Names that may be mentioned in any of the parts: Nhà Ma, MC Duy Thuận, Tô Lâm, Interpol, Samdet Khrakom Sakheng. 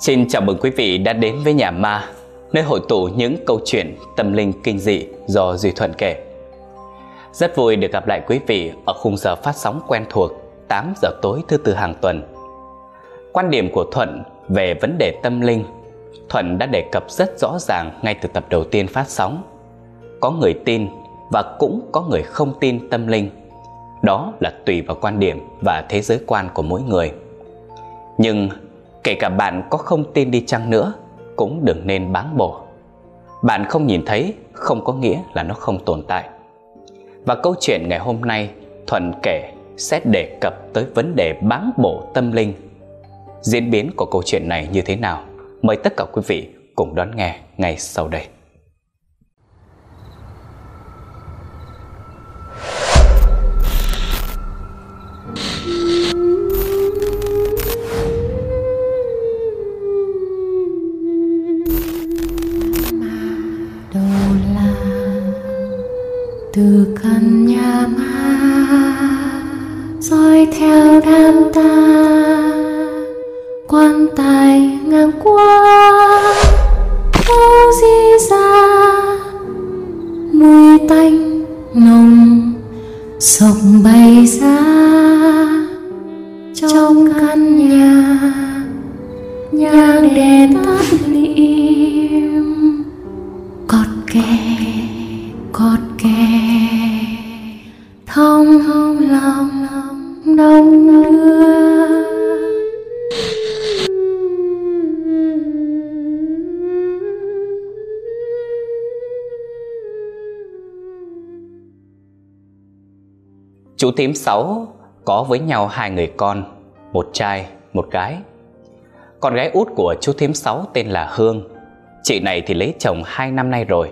Xin chào mừng quý vị đã đến với Nhà Ma, nơi hội tụ những câu chuyện tâm linh kinh dị do Duy Thuận kể. Rất vui được gặp lại quý vị ở khung giờ phát sóng quen thuộc 8 giờ tối thứ Tư hàng tuần. Quan điểm của Thuận về vấn đề tâm linh, Thuận đã đề cập rất rõ ràng ngay từ tập đầu tiên phát sóng. Có người tin và cũng có người không tin tâm linh. Đó là tùy vào quan điểm và thế giới quan của mỗi người. Nhưng kể cả bạn có không tin đi chăng nữa cũng đừng nên báng bổ. Bạn không nhìn thấy không có nghĩa là nó không tồn tại. Và câu chuyện ngày hôm nay Thuận kể sẽ đề cập tới vấn đề báng bổ tâm linh. Diễn biến của câu chuyện này như thế nào? Mời tất cả quý vị cùng đón nghe ngay sau đây. Từ căn nhà ma dõi theo đám ta, quan tài ngang qua ô di ra mùi tanh nồng sộc bay ra trong căn nhà, nhang đèn tắt lịm cọt kè cọt kè thông lòng đông đưa. Chú Tím 6 có với nhau hai người con, một trai một gái. Con gái út của chú Tím 6 tên là Hương. Chị này thì lấy chồng 2 năm nay rồi,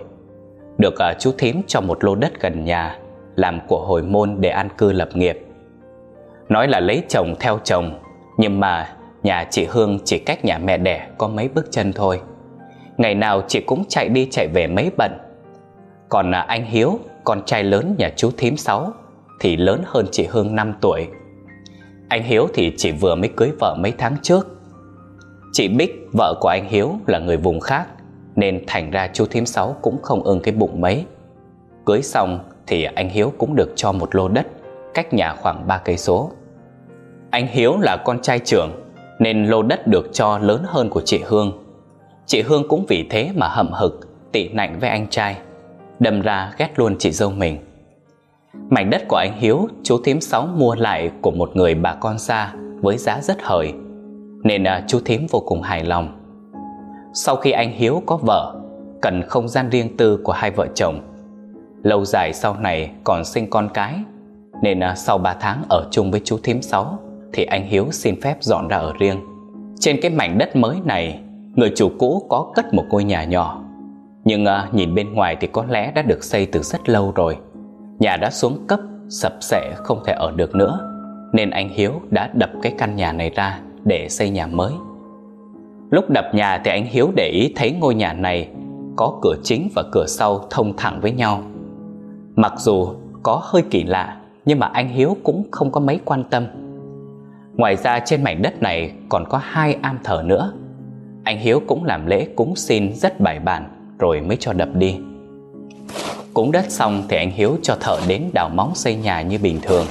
được chú Thím cho một lô đất gần nhà làm của hồi môn để an cư lập nghiệp. Nói là lấy chồng theo chồng, nhưng mà nhà chị Hương chỉ cách nhà mẹ đẻ có mấy bước chân thôi. Ngày nào chị cũng chạy đi chạy về mấy bận. Còn anh Hiếu, con trai lớn nhà chú Thím 6 thì lớn hơn chị Hương 5 tuổi. Anh Hiếu thì chỉ vừa mới cưới vợ mấy tháng trước. Chị Bích, vợ của anh Hiếu, là người vùng khác nên thành ra chú Thím 6 cũng không ưng cái bụng mấy. Cưới xong thì anh Hiếu cũng được cho một lô đất cách nhà khoảng 3 cây số. Anh Hiếu là con trai trưởng nên lô đất được cho lớn hơn của chị Hương. Chị Hương cũng vì thế mà hậm hực tị nạnh với anh trai, đâm ra ghét luôn chị dâu mình. Mảnh đất của anh Hiếu, chú Thím 6 mua lại của một người bà con xa với giá rất hời nên chú Thím vô cùng hài lòng. Sau khi anh Hiếu có vợ, cần không gian riêng tư của hai vợ chồng. Lâu dài sau này còn sinh con cái nên sau 3 tháng ở chung với chú Thím 6 thì anh Hiếu xin phép dọn ra ở riêng. Trên cái mảnh đất mới này, người chủ cũ có cất một ngôi nhà nhỏ, nhưng nhìn bên ngoài thì có lẽ đã được xây từ rất lâu rồi. Nhà đã xuống cấp, sập xệ không thể ở được nữa nên anh Hiếu đã đập cái căn nhà này ra để xây nhà mới. Lúc đập nhà thì anh Hiếu để ý thấy ngôi nhà này có cửa chính và cửa sau thông thẳng với nhau. Mặc dù có hơi kỳ lạ nhưng mà anh Hiếu cũng không có mấy quan tâm. Ngoài ra trên mảnh đất này còn có 2 am thờ nữa. Anh Hiếu cũng làm lễ cúng xin rất bài bản rồi mới cho đập đi. Cúng đất xong thì anh Hiếu cho thợ đến đào móng xây nhà như bình thường.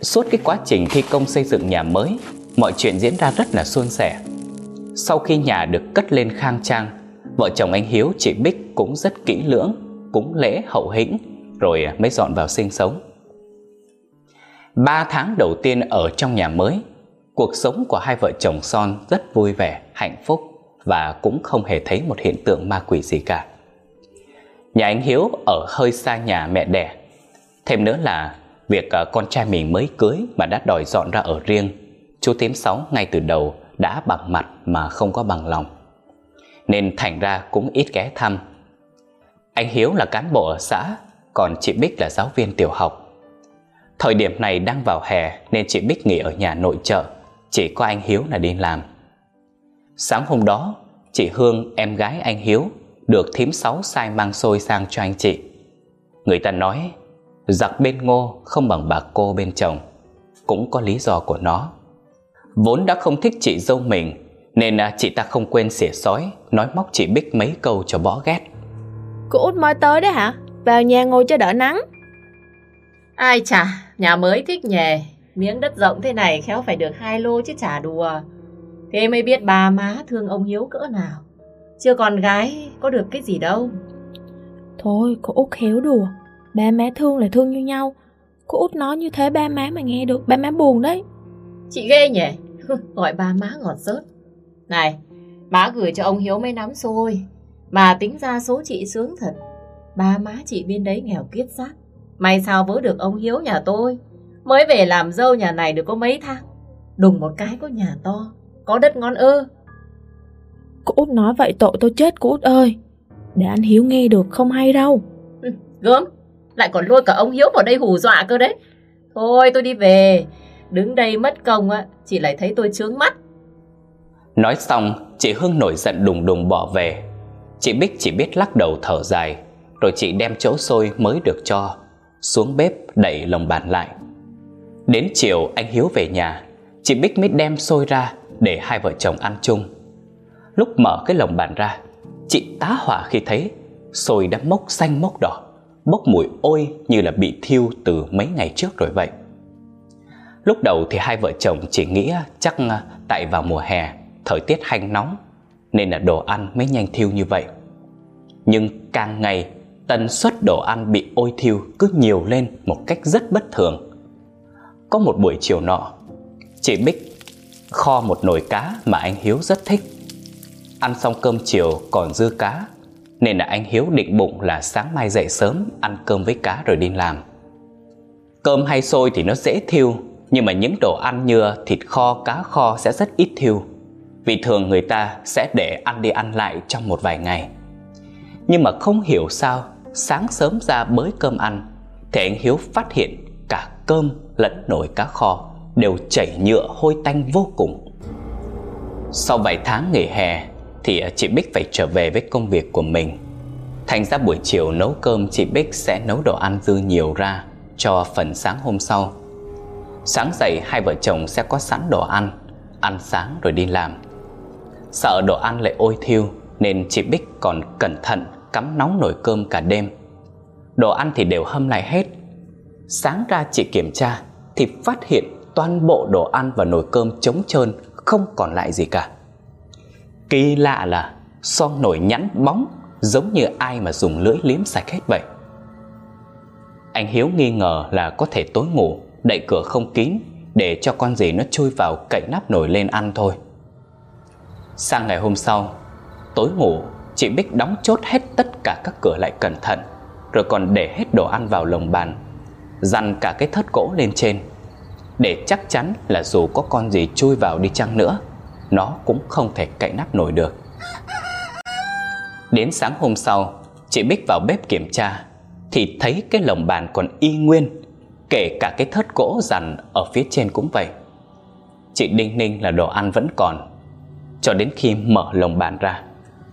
Suốt cái quá trình thi công xây dựng nhà mới, mọi chuyện diễn ra rất là suôn sẻ. Sau khi nhà được cất lên khang trang, vợ chồng anh Hiếu, chị Bích cũng rất kỹ lưỡng, cúng lễ hậu hĩnh rồi mới dọn vào sinh sống. 3 tháng đầu tiên ở trong nhà mới, cuộc sống của hai vợ chồng son rất vui vẻ, hạnh phúc và cũng không hề thấy một hiện tượng ma quỷ gì cả. Nhà anh Hiếu ở hơi xa nhà mẹ đẻ, thêm nữa là việc con trai mình mới cưới mà đã đòi dọn ra ở riêng, chú Thím 6 ngay từ đầu đã bằng mặt mà không có bằng lòng nên thành ra cũng ít ghé thăm. Anh Hiếu là cán bộ ở xã, còn chị Bích là giáo viên tiểu học. Thời điểm này đang vào hè nên chị Bích nghỉ ở nhà nội trợ, chỉ có anh Hiếu là đi làm. Sáng hôm đó, chị Hương, em gái anh Hiếu, được Thím 6 sai mang xôi sang cho anh chị. Người ta nói giặc bên ngô không bằng bà cô bên chồng, cũng có lý do của nó. Vốn đã không thích chị dâu mình nên chị ta không quên xỉa xói, nói móc chị Bích mấy câu cho bỏ ghét. Cô Út mới tới đấy hả? Vào nhà ngồi cho đỡ nắng. Ai chà, nhà mới thích nhè. Miếng đất rộng thế này khéo phải được 2 lô chứ chả đùa. Thế mới biết bà má thương ông Hiếu cỡ nào. Chưa con gái có được cái gì đâu. Thôi cô Út khéo đùa. Ba má thương là thương như nhau. Cô Út nói như thế ba má mà nghe được, ba má buồn đấy. Chị ghê nhỉ. Gọi ba má ngọt sớt. Này, má gửi cho ông Hiếu mấy nắm xôi. Bà tính ra số chị sướng thật. Ba má chị bên đấy nghèo kiết xác, may sao vớ được ông Hiếu nhà tôi. Mới về làm dâu nhà này được có mấy tháng, đùng một cái có nhà to, có đất ngon ơ. Cô Út nói vậy tội tôi chết cô Út ơi. Để anh Hiếu nghe được không hay đâu. Gớm, lại còn lôi cả ông Hiếu vào đây hù dọa cơ đấy. Thôi tôi đi về, đứng đây mất công á, chị lại thấy tôi chướng mắt. Nói xong, chị Hương nổi giận đùng đùng bỏ về. Chị Bích chỉ biết lắc đầu thở dài, rồi chị đem chỗ xôi mới được cho xuống bếp đẩy lồng bàn lại. Đến chiều anh Hiếu về nhà, chị Bích mới đem xôi ra để hai vợ chồng ăn chung. Lúc mở cái lồng bàn ra, chị tá hỏa khi thấy xôi đã mốc xanh mốc đỏ, bốc mùi ôi như là bị thiêu từ mấy ngày trước rồi vậy. Lúc đầu thì hai vợ chồng chỉ nghĩ chắc tại vào mùa hè, thời tiết hanh nóng nên là đồ ăn mới nhanh thiêu như vậy. Nhưng càng ngày tần suất đồ ăn bị ôi thiêu cứ nhiều lên một cách rất bất thường. Có một buổi chiều nọ, chị Bích kho một nồi cá mà anh Hiếu rất thích. Ăn xong cơm chiều còn dư cá, nên là anh Hiếu định bụng là sáng mai dậy sớm ăn cơm với cá rồi đi làm. Cơm hay xôi thì nó dễ thiêu, nhưng mà những đồ ăn như thịt kho, cá kho sẽ rất ít thiêu, vì thường người ta sẽ để ăn đi ăn lại trong một vài ngày. Nhưng mà không hiểu sao, sáng sớm ra bới cơm ăn thì anh Hiếu phát hiện cả cơm lẫn nồi cá kho đều chảy nhựa hôi tanh vô cùng. Sau vài tháng nghỉ hè thì chị Bích phải trở về với công việc của mình. Thành ra buổi chiều nấu cơm, chị Bích sẽ nấu đồ ăn dư nhiều ra cho phần sáng hôm sau. Sáng dậy hai vợ chồng sẽ có sẵn đồ ăn, ăn sáng rồi đi làm. Sợ đồ ăn lại ôi thiêu nên chị Bích còn cẩn thận cắm nóng nồi cơm cả đêm. Đồ ăn thì đều hâm lại hết. Sáng ra chị kiểm tra thì phát hiện toàn bộ đồ ăn và nồi cơm trống trơn, không còn lại gì cả. Kỳ lạ là son nồi nhẵn bóng, giống như ai mà dùng lưỡi liếm sạch hết vậy. Anh Hiếu nghi ngờ là có thể tối ngủ đậy cửa không kín để cho con gì nó chui vào cậy nắp nồi lên ăn thôi. Sang ngày hôm sau, tối ngủ, chị Bích đóng chốt hết tất cả các cửa lại cẩn thận, rồi còn để hết đồ ăn vào lồng bàn, dằn cả cái thớt gỗ lên trên, để chắc chắn là dù có con gì chui vào đi chăng nữa, nó cũng không thể cậy nắp nổi được. Đến sáng hôm sau, chị Bích vào bếp kiểm tra thì thấy cái lồng bàn còn y nguyên, kể cả cái thớt gỗ dằn ở phía trên cũng vậy. Chị đinh ninh là đồ ăn vẫn còn, cho đến khi mở lồng bàn ra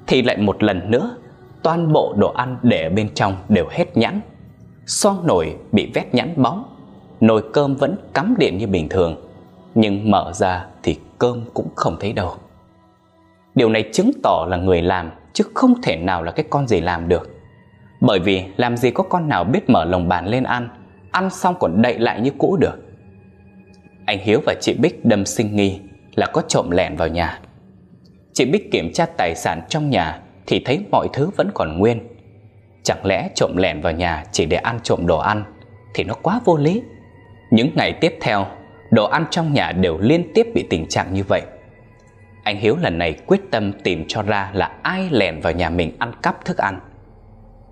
thì lại một lần nữa toàn bộ đồ ăn để ở bên trong đều hết nhẵn. Xoong nồi bị vét nhẵn bóng, nồi cơm vẫn cắm điện như bình thường, nhưng mở ra thì cơm cũng không thấy đâu. Điều này chứng tỏ là người làm, chứ không thể nào là cái con gì làm được. Bởi vì làm gì có con nào biết mở lồng bàn lên ăn, ăn xong còn đậy lại như cũ được. Anh Hiếu và chị Bích đâm sinh nghi là có trộm lẻn vào nhà. Chị Bích kiểm tra tài sản trong nhà thì thấy mọi thứ vẫn còn nguyên. Chẳng lẽ trộm lẻn vào nhà chỉ để ăn trộm đồ ăn thì nó quá vô lý. Những ngày tiếp theo, đồ ăn trong nhà đều liên tiếp bị tình trạng như vậy. Anh Hiếu lần này quyết tâm tìm cho ra là ai lẻn vào nhà mình ăn cắp thức ăn.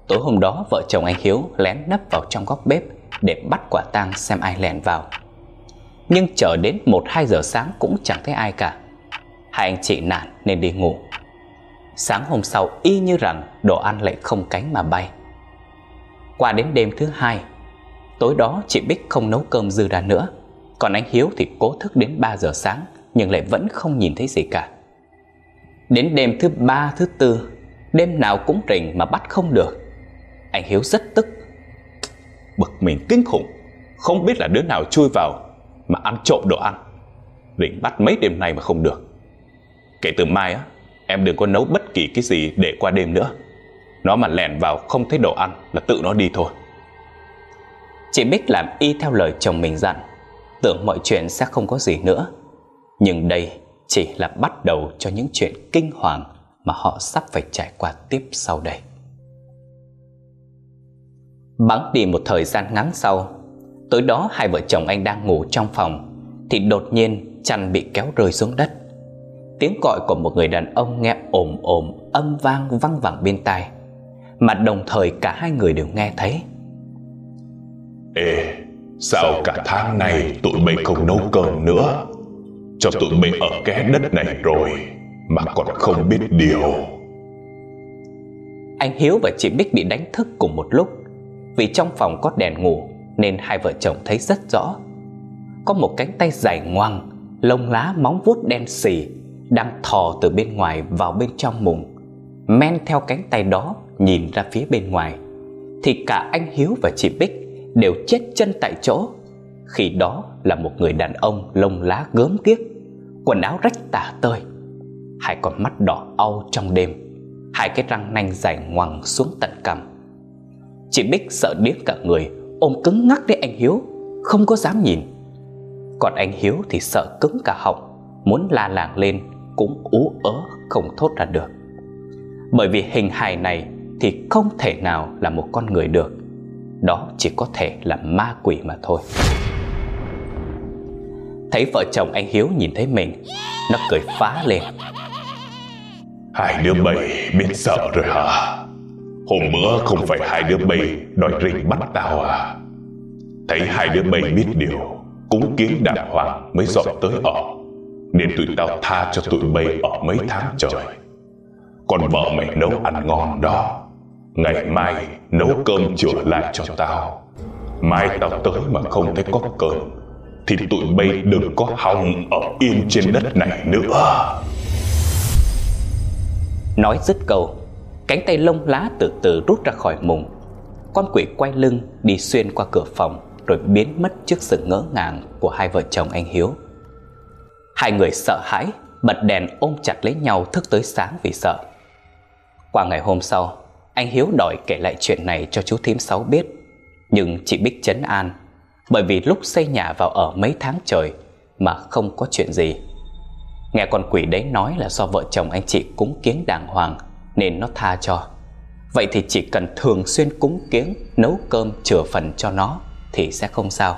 Tối hôm đó, vợ chồng anh Hiếu lén nấp vào trong góc bếp để bắt quả tang xem ai lẻn vào. Nhưng chờ đến 1-2 giờ sáng cũng chẳng thấy ai cả. Hai anh chị nản nên đi ngủ. Sáng hôm sau y như rằng đồ ăn lại không cánh mà bay. Qua đến đêm thứ hai, tối đó chị Bích không nấu cơm dư ra nữa, còn anh Hiếu thì cố thức đến 3 giờ sáng nhưng lại vẫn không nhìn thấy gì cả. Đến đêm thứ 3, thứ 4, đêm nào cũng rình mà bắt không được. Anh Hiếu rất tức, bực mình kinh khủng, không biết là đứa nào chui vào mà ăn trộm đồ ăn. Rình bắt mấy đêm nay mà không được. Kể từ mai á, em đừng có nấu bất kỳ cái gì để qua đêm nữa. Nó mà lẻn vào không thấy đồ ăn là tự nó đi thôi. Chị Bích làm y theo lời chồng mình dặn, tưởng mọi chuyện sẽ không có gì nữa. Nhưng đây chỉ là bắt đầu cho những chuyện kinh hoàng mà họ sắp phải trải qua tiếp sau đây. Bẵng đi một thời gian ngắn sau, tối đó hai vợ chồng anh đang ngủ trong phòng thì đột nhiên chăn bị kéo rơi xuống đất. Tiếng gọi của một người đàn ông nghe ồm ồm âm vang văng vẳng bên tai, mà đồng thời cả hai người đều nghe thấy. Ê, sao cả tháng này tụi bay không nấu cơm nữa? Cho tụi bay ở cái đất này rồi mà còn không biết điều. Anh Hiếu và chị Bích bị đánh thức cùng một lúc. Vì trong phòng có đèn ngủ nên hai vợ chồng thấy rất rõ. Có một cánh tay dài ngoằng, lông lá móng vuốt đen xì đang thò từ bên ngoài vào bên trong mùng. Men theo cánh tay đó nhìn ra phía bên ngoài thì cả anh Hiếu và chị Bích đều chết chân tại chỗ. Khi đó là một người đàn ông lông lá gớm ghiếc, quần áo rách tả tơi, hai con mắt đỏ au trong đêm, hai cái răng nanh dài ngoằng xuống tận cằm. Chị Bích sợ điếc cả người, ôm cứng ngắc đến anh Hiếu, không có dám nhìn. Còn anh Hiếu thì sợ cứng cả họng, muốn la làng lên cũng ú ớ không thốt ra được. Bởi vì hình hài này thì không thể nào là một con người được, đó chỉ có thể là ma quỷ mà thôi. Thấy vợ chồng anh Hiếu nhìn thấy mình, nó cười phá lên. Hai đứa bay biết sợ rồi hả? Hôm bữa không phải hai đứa bay đòi rình bắt tao à? Thấy hai đứa bay biết điều, cúng kiến đàng hoàng mới dọn tới ở, nên tụi tao tha cho tụi bay ở mấy tháng trời. Còn vợ mày nấu ăn ngon đó, ngày mai nấu cơm chữa lại cho tao. Mai tao tới mà không thấy có cơm thì tụi bay đừng có hòng ở yên trên đất này nữa. Nói dứt câu, cánh tay lông lá từ từ rút ra khỏi mùng. Con quỷ quay lưng đi xuyên qua cửa phòng rồi biến mất trước sự ngỡ ngàng của hai vợ chồng anh Hiếu. Hai người sợ hãi, bật đèn ôm chặt lấy nhau thức tới sáng vì sợ. Qua ngày hôm sau, anh Hiếu đòi kể lại chuyện này cho chú Thím Sáu biết, nhưng chị Bích trấn an, bởi vì lúc xây nhà vào ở mấy tháng trời mà không có chuyện gì. Nghe con quỷ đấy nói là do vợ chồng anh chị cúng kiến đàng hoàng nên nó tha cho. Vậy thì chỉ cần thường xuyên cúng kiến, nấu cơm chừa phần cho nó thì sẽ không sao.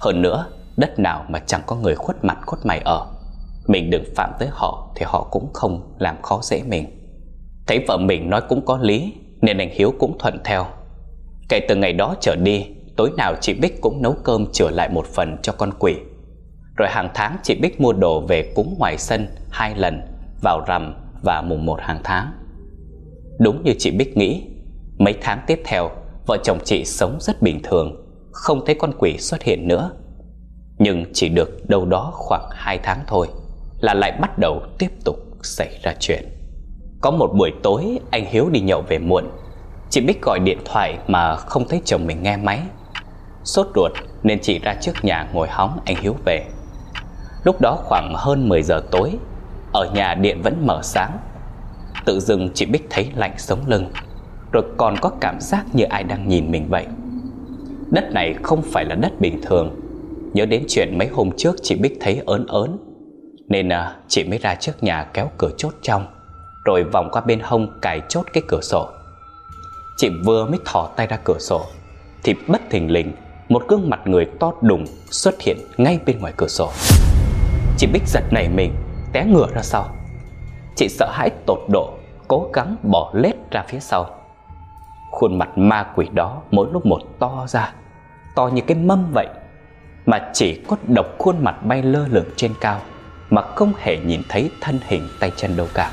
Hơn nữa, đất nào mà chẳng có người khuất mặt khuất mày ở, mình đừng phạm tới họ thì họ cũng không làm khó dễ mình. Thấy vợ mình nói cũng có lý nên anh Hiếu cũng thuận theo. Kể từ ngày đó trở đi, tối nào chị Bích cũng nấu cơm chừa lại một phần cho con quỷ. Rồi hàng tháng chị Bích mua đồ về cúng ngoài sân 2 lần, vào rằm và mùng 1 hàng tháng. Đúng như chị Bích nghĩ, mấy tháng tiếp theo vợ chồng chị sống rất bình thường, không thấy con quỷ xuất hiện nữa. Nhưng chỉ được đâu đó khoảng 2 tháng thôi là lại bắt đầu tiếp tục xảy ra chuyện. Có một buổi tối anh Hiếu đi nhậu về muộn, chị Bích gọi điện thoại mà không thấy chồng mình nghe máy. Sốt ruột nên chị ra trước nhà ngồi hóng anh Hiếu về. Lúc đó khoảng hơn 10 giờ tối, ở nhà điện vẫn mở sáng. Tự dưng chị Bích thấy lạnh sống lưng, rồi còn có cảm giác như ai đang nhìn mình vậy. Đất này không phải là đất bình thường. Nhớ đến chuyện mấy hôm trước chị Bích thấy ớn ớn, nên chị mới ra trước nhà kéo cửa chốt trong, rồi vòng qua bên hông cài chốt cái cửa sổ. Chị vừa mới thò tay ra cửa sổ thì bất thình lình một gương mặt người to đùng xuất hiện ngay bên ngoài cửa sổ. Chị Bích giật nảy mình, té ngửa ra sau. Chị sợ hãi tột độ, cố gắng bỏ lết ra phía sau. Khuôn mặt ma quỷ đó mỗi lúc một to ra, to như cái mâm vậy, mà chỉ có độc khuôn mặt bay lơ lửng trên cao mà không hề nhìn thấy thân hình tay chân đâu cả.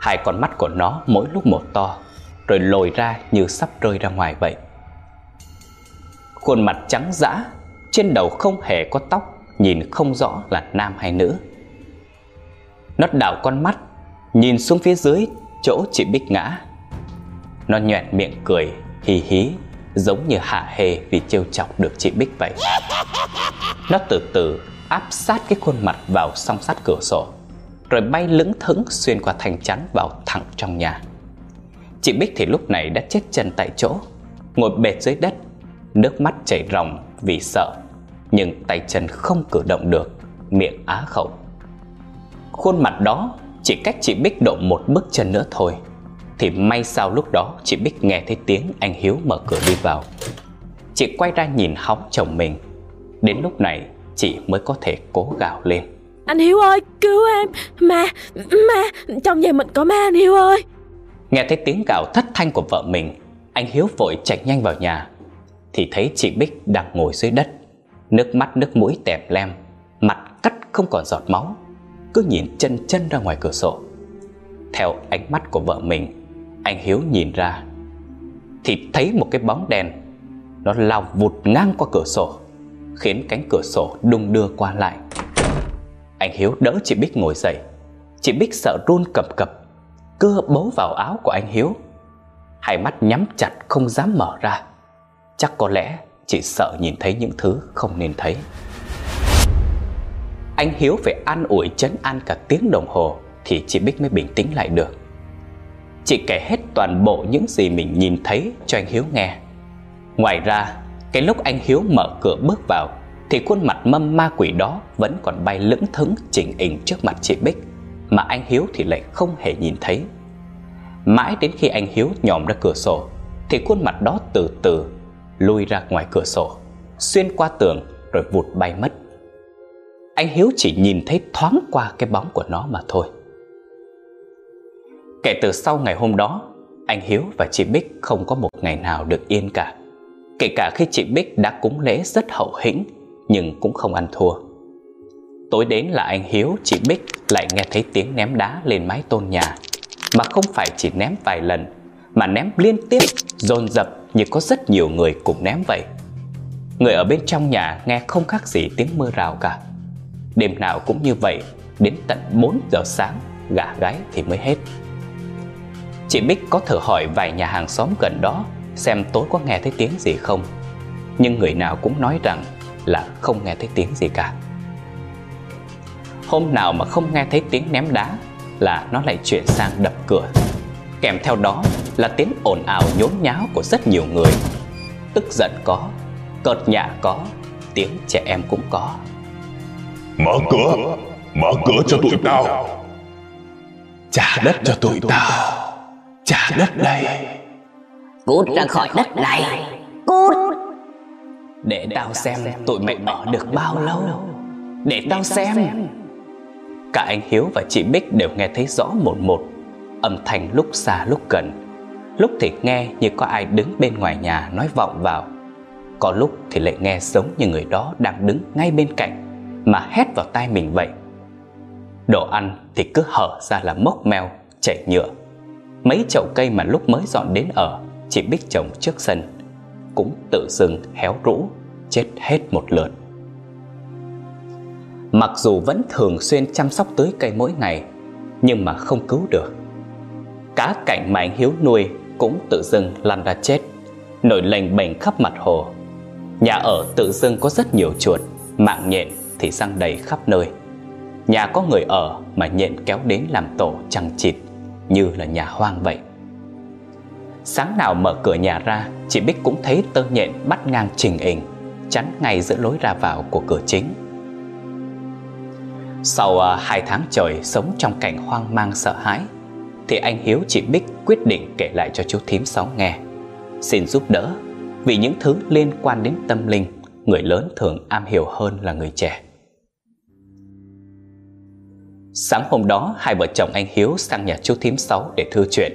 Hai con mắt của nó mỗi lúc một to, rồi lồi ra như sắp rơi ra ngoài vậy. Khuôn mặt trắng dã, trên đầu không hề có tóc, nhìn không rõ là nam hay nữ. Nó đảo con mắt, nhìn xuống phía dưới chỗ chị Bích ngã. Nó nhoẻn miệng cười hì hí, giống như hả hê vì trêu chọc được chị Bích vậy. Nó từ từ áp sát cái khuôn mặt vào song sắt cửa sổ, rồi bay lững thững xuyên qua thanh chắn vào thẳng trong nhà. Chị Bích thì lúc này đã chết chân tại chỗ, ngồi bệt dưới đất, nước mắt chảy ròng vì sợ, nhưng tay chân không cử động được, miệng á khẩu. Khuôn mặt đó chỉ cách chị Bích độ một bước chân nữa thôi, thì may sao lúc đó chị Bích nghe thấy tiếng anh Hiếu mở cửa đi vào. Chị quay ra nhìn hóng chồng mình. Đến lúc này chị mới có thể cố gào lên: "Anh Hiếu ơi, cứu em! Ma! Trong nhà mình có ma anh Hiếu ơi!" Nghe thấy tiếng gào thất thanh của vợ mình, anh Hiếu vội chạy nhanh vào nhà, thì thấy chị Bích đang ngồi dưới đất, nước mắt nước mũi tèm lem, mặt cắt không còn giọt máu, cứ nhìn chân chân ra ngoài cửa sổ. Theo ánh mắt của vợ mình, anh Hiếu nhìn ra thì thấy một cái bóng đèn, nó lao vụt ngang qua cửa sổ, khiến cánh cửa sổ đung đưa qua lại. Anh Hiếu đỡ chị Bích ngồi dậy. Chị Bích sợ run cầm cập, cưa bấu vào áo của anh Hiếu, hai mắt nhắm chặt không dám mở ra. Chắc có lẽ chị sợ nhìn thấy những thứ không nên thấy. Anh Hiếu phải an ủi trấn an cả tiếng đồng hồ thì chị Bích mới bình tĩnh lại được. Chị kể hết toàn bộ những gì mình nhìn thấy cho anh Hiếu nghe. Ngoài ra, cái lúc anh Hiếu mở cửa bước vào thì khuôn mặt mâm ma quỷ đó vẫn còn bay lững thững chỉnh ình trước mặt chị Bích, mà anh Hiếu thì lại không hề nhìn thấy. Mãi đến khi anh Hiếu nhòm ra cửa sổ thì khuôn mặt đó từ từ lui ra ngoài cửa sổ, xuyên qua tường rồi vụt bay mất. Anh Hiếu chỉ nhìn thấy thoáng qua cái bóng của nó mà thôi. Kể từ sau ngày hôm đó, anh Hiếu và chị Bích không có một ngày nào được yên cả. Kể cả khi chị Bích đã cúng lễ rất hậu hĩnh, nhưng cũng không ăn thua. Tối đến là anh Hiếu, chị Bích lại nghe thấy tiếng ném đá lên mái tôn nhà, mà không phải chỉ ném vài lần, mà ném liên tiếp, dồn dập như có rất nhiều người cùng ném vậy. Người ở bên trong nhà nghe không khác gì tiếng mưa rào cả. Đêm nào cũng như vậy, đến tận 4 giờ sáng, gà gáy thì mới hết. Chị Bích có thử hỏi vài nhà hàng xóm gần đó xem tối có nghe thấy tiếng gì không, nhưng người nào cũng nói rằng là không nghe thấy tiếng gì cả. Hôm nào mà không nghe thấy tiếng ném đá là nó lại chuyển sang đập cửa, kèm theo đó là tiếng ồn ào nhốn nháo của rất nhiều người. Tức giận có, cợt nhả có, tiếng trẻ em cũng có: Mở cửa cho tụi tao! Trả đất cho tụi tao! Trả đất đây! Cút ra khỏi đất này! Cút! Để tao xem tụi mày ở được bao lâu! Để tao xem! Cả anh Hiếu và chị Bích đều nghe thấy rõ một âm thanh lúc xa lúc gần. Lúc thì nghe như có ai đứng bên ngoài nhà nói vọng vào, có lúc thì lại nghe giống như người đó đang đứng ngay bên cạnh mà hét vào tai mình vậy. Đồ ăn thì cứ hở ra là mốc meo, chảy nhựa. Mấy chậu cây mà lúc mới dọn đến ở, chị Bích trồng trước sân, cũng tự dưng héo rũ, chết hết một lượt. Mặc dù vẫn thường xuyên chăm sóc tưới cây mỗi ngày, nhưng mà không cứu được. Cá cảnh mà anh Hiếu nuôi cũng tự dưng lăn ra chết, nổi lềnh bềnh khắp mặt hồ. Nhà ở tự dưng có rất nhiều chuột, mạng nhện thì răng đầy khắp nơi. Nhà có người ở mà nhện kéo đến làm tổ chằng chịt, như là nhà hoang vậy. Sáng nào mở cửa nhà ra, chị Bích cũng thấy tơ nhện bắt ngang trình ình, chắn ngay giữa lối ra vào của cửa chính. Sau 2 tháng trời sống trong cảnh hoang mang sợ hãi, thì anh Hiếu chị Bích quyết định kể lại cho chú Thím Sáu nghe, xin giúp đỡ, vì những thứ liên quan đến tâm linh người lớn thường am hiểu hơn là người trẻ. Sáng hôm đó, hai vợ chồng anh Hiếu sang nhà chú Thím Sáu để thư chuyện.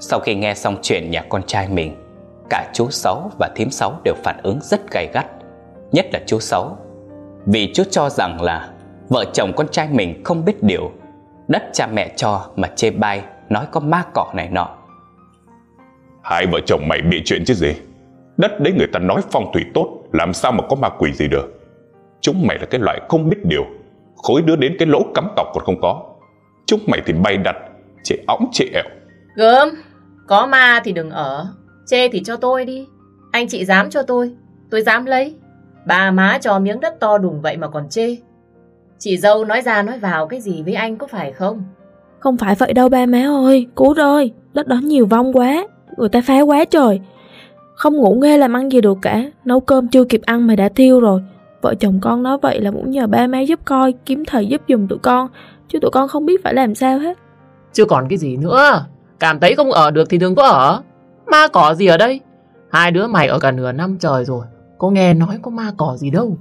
Sau khi nghe xong chuyện nhà con trai mình, cả chú Sáu và Thím Sáu đều phản ứng rất gay gắt, nhất là chú Sáu, vì chú cho rằng là vợ chồng con trai mình không biết điều, đất cha mẹ cho mà chê bai, nói có ma cỏ này nọ. Hai vợ chồng mày bị chuyện chứ gì? Đất đấy người ta nói phong thủy tốt, làm sao mà có ma quỷ gì được? Chúng mày là cái loại không biết điều, khối đứa đến cái lỗ cắm cọc còn không có. Chúng mày thì bày đặt, chê ống chê ẹo. Gớm, có ma thì đừng ở, chê thì cho tôi đi. Anh chị dám cho tôi dám lấy. Bà má cho miếng đất to đùng vậy mà còn chê, Chị dâu nói ra nói vào cái gì với anh có phải không? Không phải vậy đâu ba má ơi, cứu rồi, đất đó nhiều vong quá, người ta phá quá trời. Không ngủ nghe làm ăn gì được cả, nấu cơm chưa kịp ăn mà đã thiêu rồi. Vợ chồng con nói vậy là cũng nhờ ba má giúp coi, kiếm thầy giúp giùm tụi con, chứ tụi con không biết phải làm sao hết. Chứ còn cái gì nữa, cảm thấy không ở được thì đừng có ở. Ma cỏ gì ở đây? Hai đứa mày ở cả nửa năm trời rồi, có nghe nói có ma cỏ gì đâu.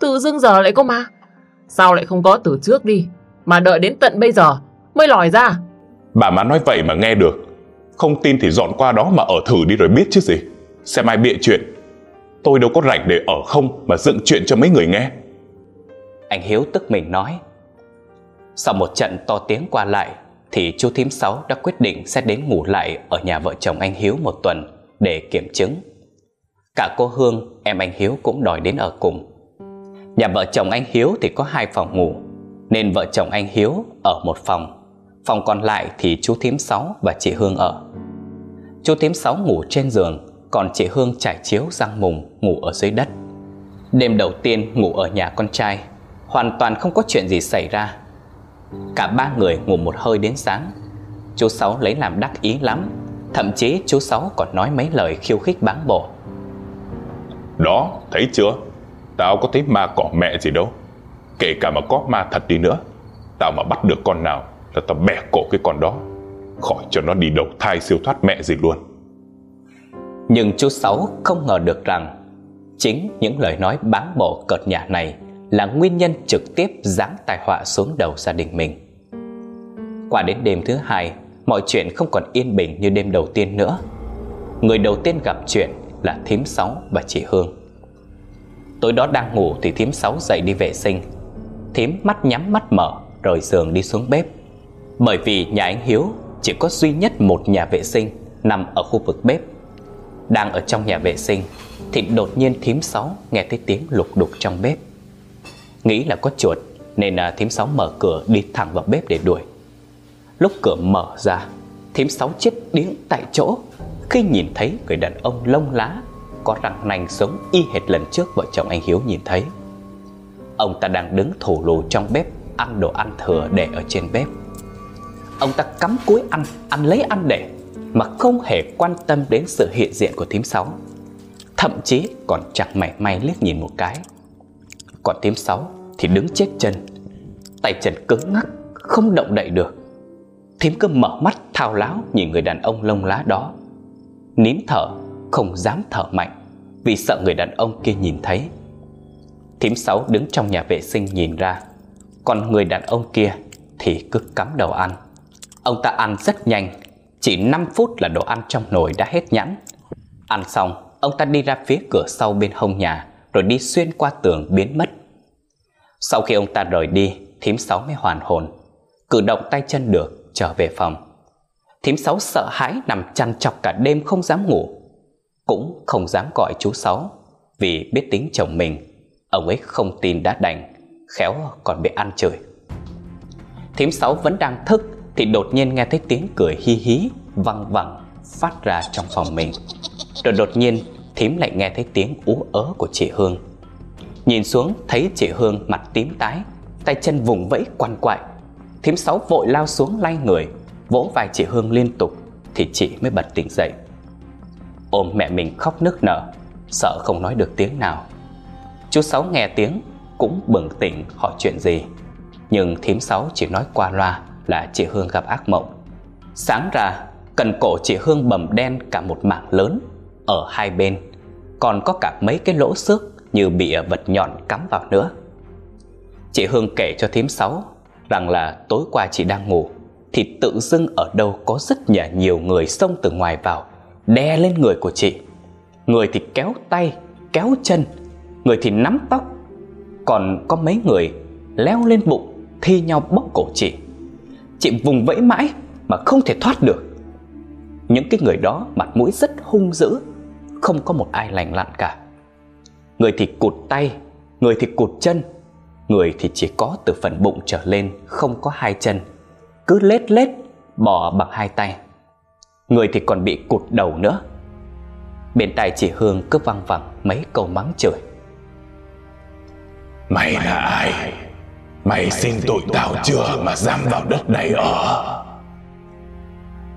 Tự dưng giờ lại có ma, sao lại không có từ trước đi, mà đợi đến tận bây giờ mới lòi ra. Bà má nói vậy mà nghe được, không tin thì dọn qua đó mà ở thử đi rồi biết chứ gì. Xem ai bịa chuyện. Tôi đâu có rảnh để ở không mà dựng chuyện cho mấy người nghe. Anh Hiếu tức mình nói. Sau một trận to tiếng qua lại thì chú Thím Sáu đã quyết định sẽ đến ngủ lại ở nhà vợ chồng anh Hiếu một tuần để kiểm chứng. Cả cô Hương, em anh Hiếu cũng đòi đến ở cùng. Nhà vợ chồng anh Hiếu thì có hai phòng ngủ, nên vợ chồng anh Hiếu ở một phòng, phòng còn lại thì chú Thím Sáu và chị Hương ở. Chú Thím Sáu ngủ trên giường, còn chị Hương trải chiếu răng mùng ngủ ở dưới đất. Đêm đầu tiên ngủ ở nhà con trai, hoàn toàn không có chuyện gì xảy ra. Cả ba người ngủ một hơi đến sáng. Chú Sáu lấy làm đắc ý lắm, thậm chí chú Sáu còn nói mấy lời khiêu khích báng bổ. Đó, thấy chưa? Tao có thấy ma cỏ mẹ gì đâu. Kể cả mà có ma thật đi nữa, tao mà bắt được con nào là tao bẻ cổ cái con đó, khỏi cho nó đi đầu thai siêu thoát mẹ gì luôn. Nhưng chú Sáu không ngờ được rằng chính những lời nói báng bổ cợt nhả này là nguyên nhân trực tiếp giáng tai họa xuống đầu gia đình mình. Qua đến đêm thứ hai, mọi chuyện không còn yên bình như đêm đầu tiên nữa. Người đầu tiên gặp chuyện là Thím Sáu và chị Hương. Tối đó đang ngủ thì Thím Sáu dậy đi vệ sinh. Thím mắt nhắm mắt mở rồi giường đi xuống bếp. Bởi vì nhà anh Hiếu chỉ có duy nhất một nhà vệ sinh nằm ở khu vực bếp. Đang ở trong nhà vệ sinh thì đột nhiên Thím Sáu nghe thấy tiếng lục đục trong bếp. Nghĩ là có chuột nên Thím Sáu mở cửa đi thẳng vào bếp để đuổi. Lúc cửa mở ra, Thím Sáu chết điếng tại chỗ khi nhìn thấy người đàn ông lông lá có răng nanh giống y hệt lần trước vợ chồng anh Hiếu nhìn thấy. Ông ta đang đứng thù lù trong bếp ăn đồ ăn thừa để ở trên bếp. Ông ta cắm cúi ăn lấy ăn để mà không hề quan tâm đến sự hiện diện của Thím Sáu, thậm chí còn chẳng mảy may liếc nhìn một cái. Còn Thím Sáu thì đứng chết chân, tay chân cứng ngắc không động đậy được. Thím cứ mở mắt thao láo nhìn người đàn ông lông lá đó, nín thở không dám thở mạnh vì sợ người đàn ông kia nhìn thấy. Thím Sáu đứng trong nhà vệ sinh nhìn ra, còn người đàn ông kia thì cứ cắm đầu ăn. Ông ta ăn rất nhanh, chỉ 5 phút là đồ ăn trong nồi đã hết nhãn. Ăn xong, ông ta đi ra phía cửa sau bên hông nhà rồi đi xuyên qua tường biến mất. Sau khi ông ta rời đi, Thím Sáu mới hoàn hồn, cử động tay chân được, trở về phòng. Thím Sáu sợ hãi nằm chăn chọc cả đêm không dám ngủ, cũng không dám gọi chú Sáu vì biết tính chồng mình, ông ấy không tin đã đành, khéo còn bị ăn chửi. Thím Sáu vẫn đang thức thì đột nhiên nghe thấy tiếng cười hi hí văng vẳng phát ra trong phòng mình. Rồi đột nhiên Thím lại nghe thấy tiếng ú ớ của chị Hương. Nhìn xuống thấy chị Hương mặt tím tái, tay chân vùng vẫy quằn quại. Thím Sáu vội lao xuống lay người, vỗ vai chị Hương liên tục thì chị mới bật tỉnh dậy, ôm mẹ mình khóc nức nở, sợ không nói được tiếng nào. Chú Sáu nghe tiếng cũng bừng tỉnh hỏi chuyện gì, nhưng Thím Sáu chỉ nói qua loa là chị Hương gặp ác mộng. Sáng ra, cần cổ chị Hương bầm đen cả một mảng lớn ở hai bên, còn có cả mấy cái lỗ xước như bị vật nhọn cắm vào nữa. Chị Hương kể cho Thím Sáu rằng là tối qua chị đang ngủ thì tự dưng ở đâu có rất nhiều người xông từ ngoài vào, đè lên người của chị. Người thì kéo tay, kéo chân, người thì nắm tóc, còn có mấy người leo lên bụng thi nhau bóp cổ chị. Chị vùng vẫy mãi mà không thể thoát được. Những cái người đó mặt mũi rất hung dữ, không có một ai lành lặn cả. Người thì cụt tay, người thì cụt chân, người thì chỉ có từ phần bụng trở lên, không có hai chân, cứ lết lết bò bằng hai tay. Người thì còn bị cụt đầu nữa. Bên tai chị Hương cứ văng vẳng mấy câu mắng chửi. Mày là ai? Mày xin tội tao chưa mà dám vào đất này ở?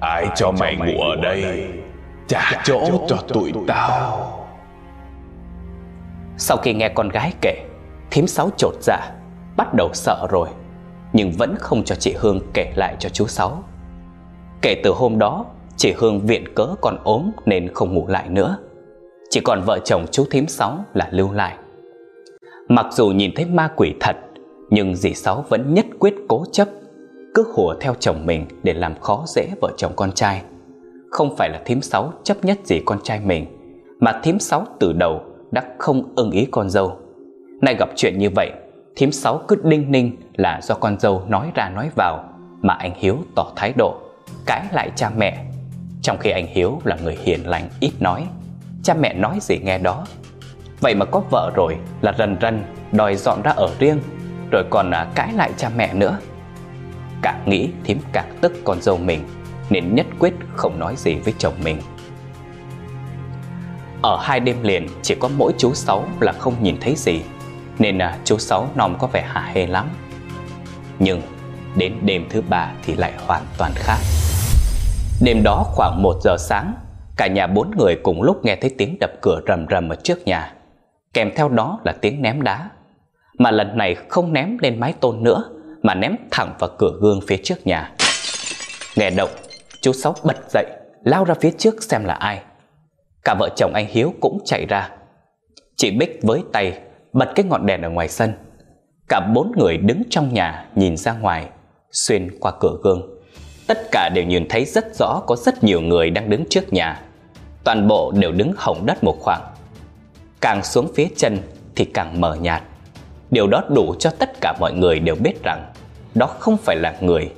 Ai cho mày ngủ ở đây, trả chỗ cho tụi tao. Sau khi nghe con gái kể, thím Sáu chột dạ, bắt đầu sợ rồi, nhưng vẫn không cho chị Hương kể lại cho chú Sáu. Kể từ hôm đó, chị Hương viện cớ còn ốm nên không ngủ lại nữa. Chỉ còn vợ chồng chú thím Sáu là lưu lại. Mặc dù nhìn thấy ma quỷ thật, nhưng dì Sáu vẫn nhất quyết cố chấp, cứ hùa theo chồng mình để làm khó dễ vợ chồng con trai. Không phải là thím Sáu chấp nhất gì con trai mình, mà thím Sáu từ đầu đã không ưng ý con dâu. Nay gặp chuyện như vậy, thím Sáu cứ đinh ninh là do con dâu nói ra nói vào, mà anh Hiếu tỏ thái độ cãi lại cha mẹ. Trong khi anh Hiếu là người hiền lành, ít nói, cha mẹ nói gì nghe đó. Vậy mà có vợ rồi là rần rần đòi dọn ra ở riêng, rồi còn cãi lại cha mẹ nữa. Càng nghĩ thím càng tức con dâu mình, nên nhất quyết không nói gì với chồng mình. Ở 2 đêm liền chỉ có mỗi chú Sáu là không nhìn thấy gì, nên chú Sáu nòm có vẻ hả hê lắm. Nhưng đến đêm thứ 3 thì lại hoàn toàn khác. Đêm đó khoảng 1 giờ sáng, cả nhà 4 người cùng lúc nghe thấy tiếng đập cửa rầm rầm ở trước nhà, kèm theo đó là tiếng ném đá. Mà lần này không ném lên mái tôn nữa, mà ném thẳng vào cửa gương phía trước nhà. Nghe động, chú Sáu bật dậy, lao ra phía trước xem là ai. Cả vợ chồng anh Hiếu cũng chạy ra. Chị Bích với tay bật cái ngọn đèn ở ngoài sân. Cả 4 người đứng trong nhà nhìn ra ngoài, xuyên qua cửa gương. Tất cả đều nhìn thấy rất rõ có rất nhiều người đang đứng trước nhà. Toàn bộ đều đứng hổng đất một khoảng. Càng xuống phía chân thì càng mờ nhạt. Điều đó đủ cho tất cả mọi người đều biết rằng đó không phải là người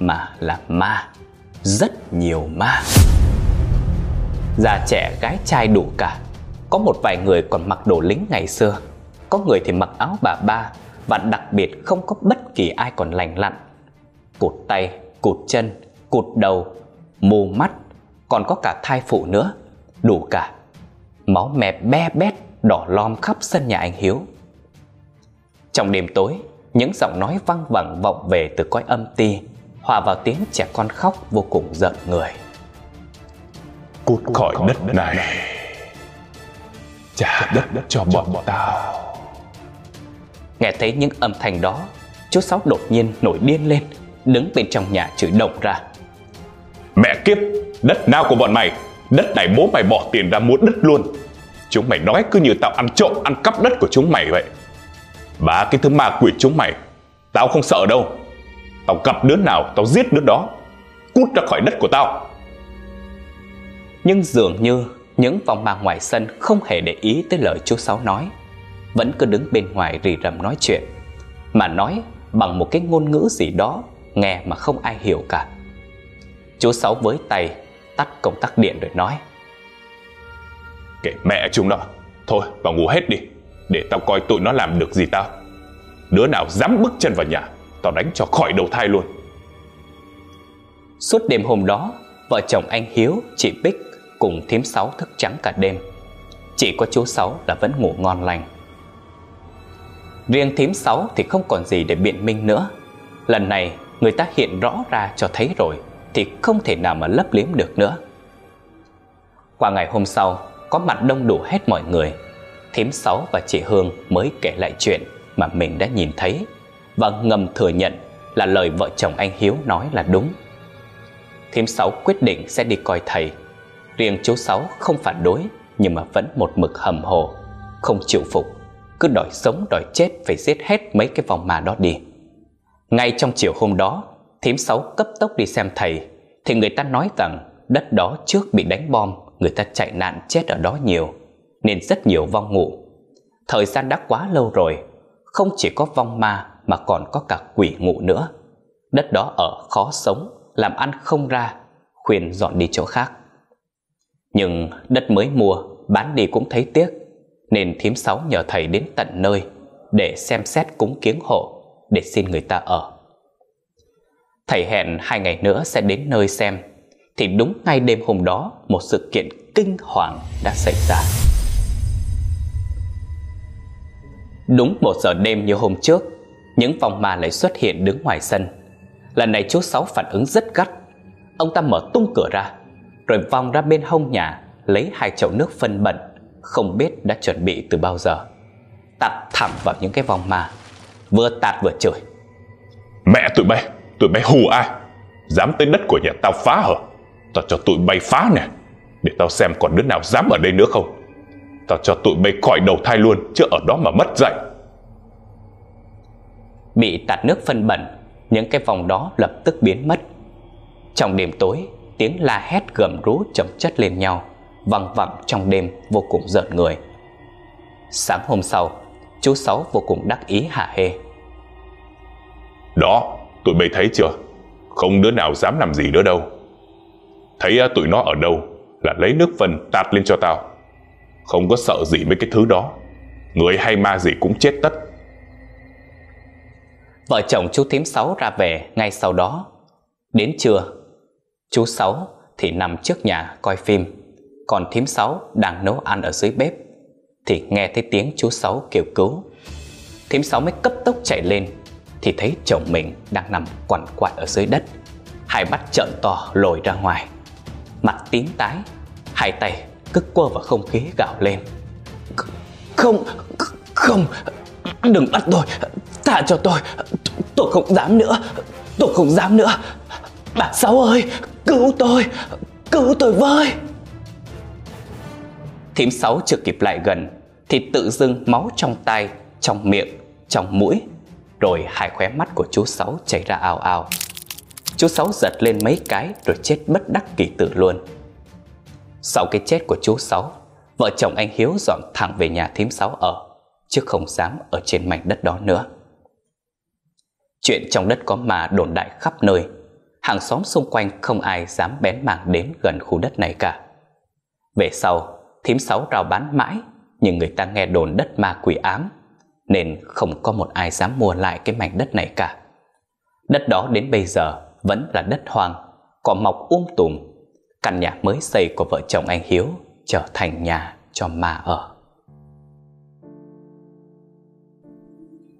mà là ma. Rất nhiều ma. Già trẻ gái trai đủ cả. Có một vài người còn mặc đồ lính ngày xưa, có người thì mặc áo bà ba, và đặc biệt không có bất kỳ ai còn lành lặn. Cụt tay, cụt chân, cụt đầu, mù mắt, còn có cả thai phụ nữa. Đủ cả. Máu me be bét đỏ lom khắp sân nhà anh Hiếu. Trong đêm tối, những giọng nói văng vẳng vọng về từ cõi âm ti, hòa vào tiếng trẻ con khóc vô cùng rợn người. Cút khỏi đất này, trả đất cho bọn tao. Nghe thấy những âm thanh đó, chú Sáu đột nhiên nổi điên lên, đứng bên trong nhà chửi đồng ra. Mẹ kiếp, đất nào của bọn mày? Đất này bố mày bỏ tiền ra mua đất luôn. Chúng mày nói cứ như tao ăn trộm, ăn cắp đất của chúng mày vậy. Và cái thứ ma quỷ chúng mày, tao không sợ đâu. Tao gặp đứa nào tao giết đứa đó. Cút ra khỏi đất của tao. Nhưng dường như những vòng ma ngoài sân không hề để ý tới lời chú Sáu nói, vẫn cứ đứng bên ngoài rì rầm nói chuyện, mà nói bằng một cái ngôn ngữ gì đó nghe mà không ai hiểu cả. Chú Sáu với tay tắt công tắc điện rồi nói: Kệ mẹ chúng nó, thôi vào ngủ hết đi, để tao coi tụi nó làm được gì tao. Đứa nào dám bước chân vào nhà, tao đánh cho khỏi đầu thai luôn. Suốt đêm hôm đó, vợ chồng anh Hiếu, chị Bích cùng thím Sáu thức trắng cả đêm. Chỉ có chú Sáu là vẫn ngủ ngon lành. Riêng thím Sáu thì không còn gì để biện minh nữa. Lần này người ta hiện rõ ra cho thấy rồi, thì không thể nào mà lấp liếm được nữa. Qua ngày hôm sau, có mặt đông đủ hết mọi người, thím Sáu và chị Hương mới kể lại chuyện mà mình đã nhìn thấy, và ngầm thừa nhận là lời vợ chồng anh Hiếu nói là đúng. Thím Sáu quyết định sẽ đi coi thầy. Riêng chú Sáu không phản đối, nhưng mà vẫn một mực hầm hồ, không chịu phục, cứ đòi sống đòi chết phải giết hết mấy cái vòng ma đó đi. Ngay trong chiều hôm đó, thím Sáu cấp tốc đi xem thầy, thì người ta nói rằng đất đó trước bị đánh bom, người ta chạy nạn chết ở đó nhiều, nên rất nhiều vong ngụ. Thời gian đã quá lâu rồi, không chỉ có vong ma mà còn có cả quỷ ngụ nữa. Đất đó ở khó sống, làm ăn không ra, khuyên dọn đi chỗ khác. Nhưng đất mới mua, bán đi cũng thấy tiếc, nên thím Sáu nhờ thầy đến tận nơi để xem xét cúng kiếng hộ, để xin người ta ở. Thầy hẹn 2 ngày nữa sẽ đến nơi xem, thì đúng ngay đêm hôm đó một sự kiện kinh hoàng đã xảy ra. Đúng 1 giờ đêm như hôm trước, những vòng ma lại xuất hiện đứng ngoài sân. Lần này chú Sáu phản ứng rất gắt. Ông ta mở tung cửa ra, rồi vòng ra bên hông nhà, lấy hai chậu nước phân bẩn không biết đã chuẩn bị từ bao giờ, tạt thẳng vào những cái vòng ma. Vừa tạt vừa chửi: Mẹ tụi bay hù ai? Dám tới đất của nhà tao phá hả? Tao cho tụi bay phá nè, để tao xem còn đứa nào dám ở đây nữa không. Tao cho tụi bay khỏi đầu thai luôn, chứ ở đó mà mất dạy. Bị tạt nước phân bẩn, những cái vòng đó lập tức biến mất. Trong đêm tối, tiếng la hét gầm rú chồng chất lên nhau, văng vẳng trong đêm vô cùng rợn người. Sáng hôm sau, chú Sáu vô cùng đắc ý hả hê: Đó, tụi bay thấy chưa? Không đứa nào dám làm gì nữa đâu. Thấy tụi nó ở đâu là lấy nước phân tạt lên cho tao. Không có sợ gì mấy cái thứ đó, người hay ma gì cũng chết tất. Vợ chồng chú Thím Sáu ra về ngay sau đó. Đến trưa, chú Sáu thì nằm trước nhà coi phim, còn Thím Sáu đang nấu ăn ở dưới bếp thì nghe thấy tiếng chú Sáu kêu cứu. Thím Sáu mới cấp tốc chạy lên thì thấy chồng mình đang nằm quằn quại ở dưới đất, hai mắt trợn to lồi ra ngoài, mặt tím tái, hai tay cứ quơ vào không khí gào lên: Không, đừng bắt tôi, tha cho tôi không dám nữa, tôi không dám nữa. Bà Sáu ơi, cứu tôi với. Thím Sáu chưa kịp lại gần thì tự dưng máu trong tai, trong miệng, trong mũi, rồi hai khóe mắt của chú Sáu chảy ra ào ào. Chú Sáu giật lên mấy cái rồi chết bất đắc kỳ tử luôn. Sau cái chết của chú Sáu, vợ chồng anh Hiếu dọn thẳng về nhà Thím Sáu ở, chứ không dám ở trên mảnh đất đó nữa. Chuyện trong đất có mà đồn đại khắp nơi, hàng xóm xung quanh không ai dám bén mảng đến gần khu đất này cả. Về sau, Thím Sáu rao bán mãi, nhưng người ta nghe đồn đất ma quỷ ám, nên không có một ai dám mua lại cái mảnh đất này cả. Đất đó đến bây giờ vẫn là đất hoang, cỏ mọc tùm. Căn nhà mới xây của vợ chồng anh Hiếu trở thành nhà cho ma ở.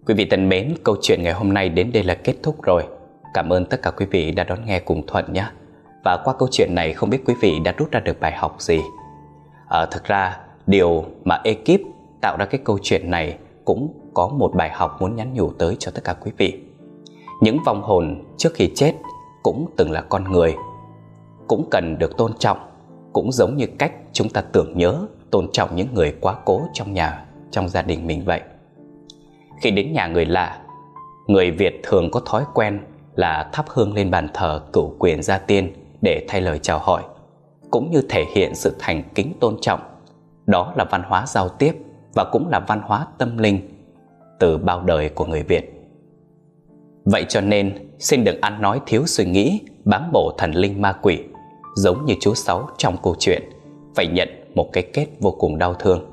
Quý vị thân mến, câu chuyện ngày hôm nay đến đây là kết thúc rồi. Cảm ơn tất cả quý vị đã đón nghe cùng Thuận nhé. Và qua câu chuyện này không biết quý vị đã rút ra được bài học gì? Thực ra điều mà ekip tạo ra cái câu chuyện này cũng có một bài học muốn nhắn nhủ tới cho tất cả quý vị. Những vong hồn trước khi chết cũng từng là con người, cũng cần được tôn trọng, cũng giống như cách chúng ta tưởng nhớ, tôn trọng những người quá cố trong nhà, trong gia đình mình vậy. Khi đến nhà người lạ, người Việt thường có thói quen là thắp hương lên bàn thờ cửu quyền gia tiên để thay lời chào hỏi, cũng như thể hiện sự thành kính tôn trọng. Đó là văn hóa giao tiếp và cũng là văn hóa tâm linh từ bao đời của người Việt. Vậy cho nên, xin đừng ăn nói thiếu suy nghĩ, bám bổ thần linh ma quỷ, giống như chú Sáu trong câu chuyện, phải nhận một cái kết vô cùng đau thương.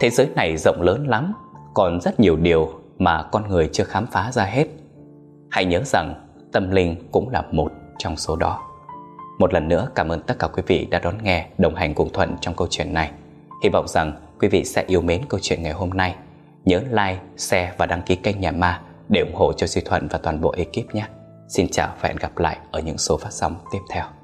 Thế giới này rộng lớn lắm, còn rất nhiều điều mà con người chưa khám phá ra hết. Hãy nhớ rằng tâm linh cũng là một trong số đó. Một lần nữa cảm ơn tất cả quý vị đã đón nghe, đồng hành cùng Thuận trong câu chuyện này. Hy vọng rằng quý vị sẽ yêu mến câu chuyện ngày hôm nay. Nhớ like, share và đăng ký kênh Nhà Ma để ủng hộ cho Duy Thuận và toàn bộ ekip nhé. Xin chào và hẹn gặp lại ở những số phát sóng tiếp theo.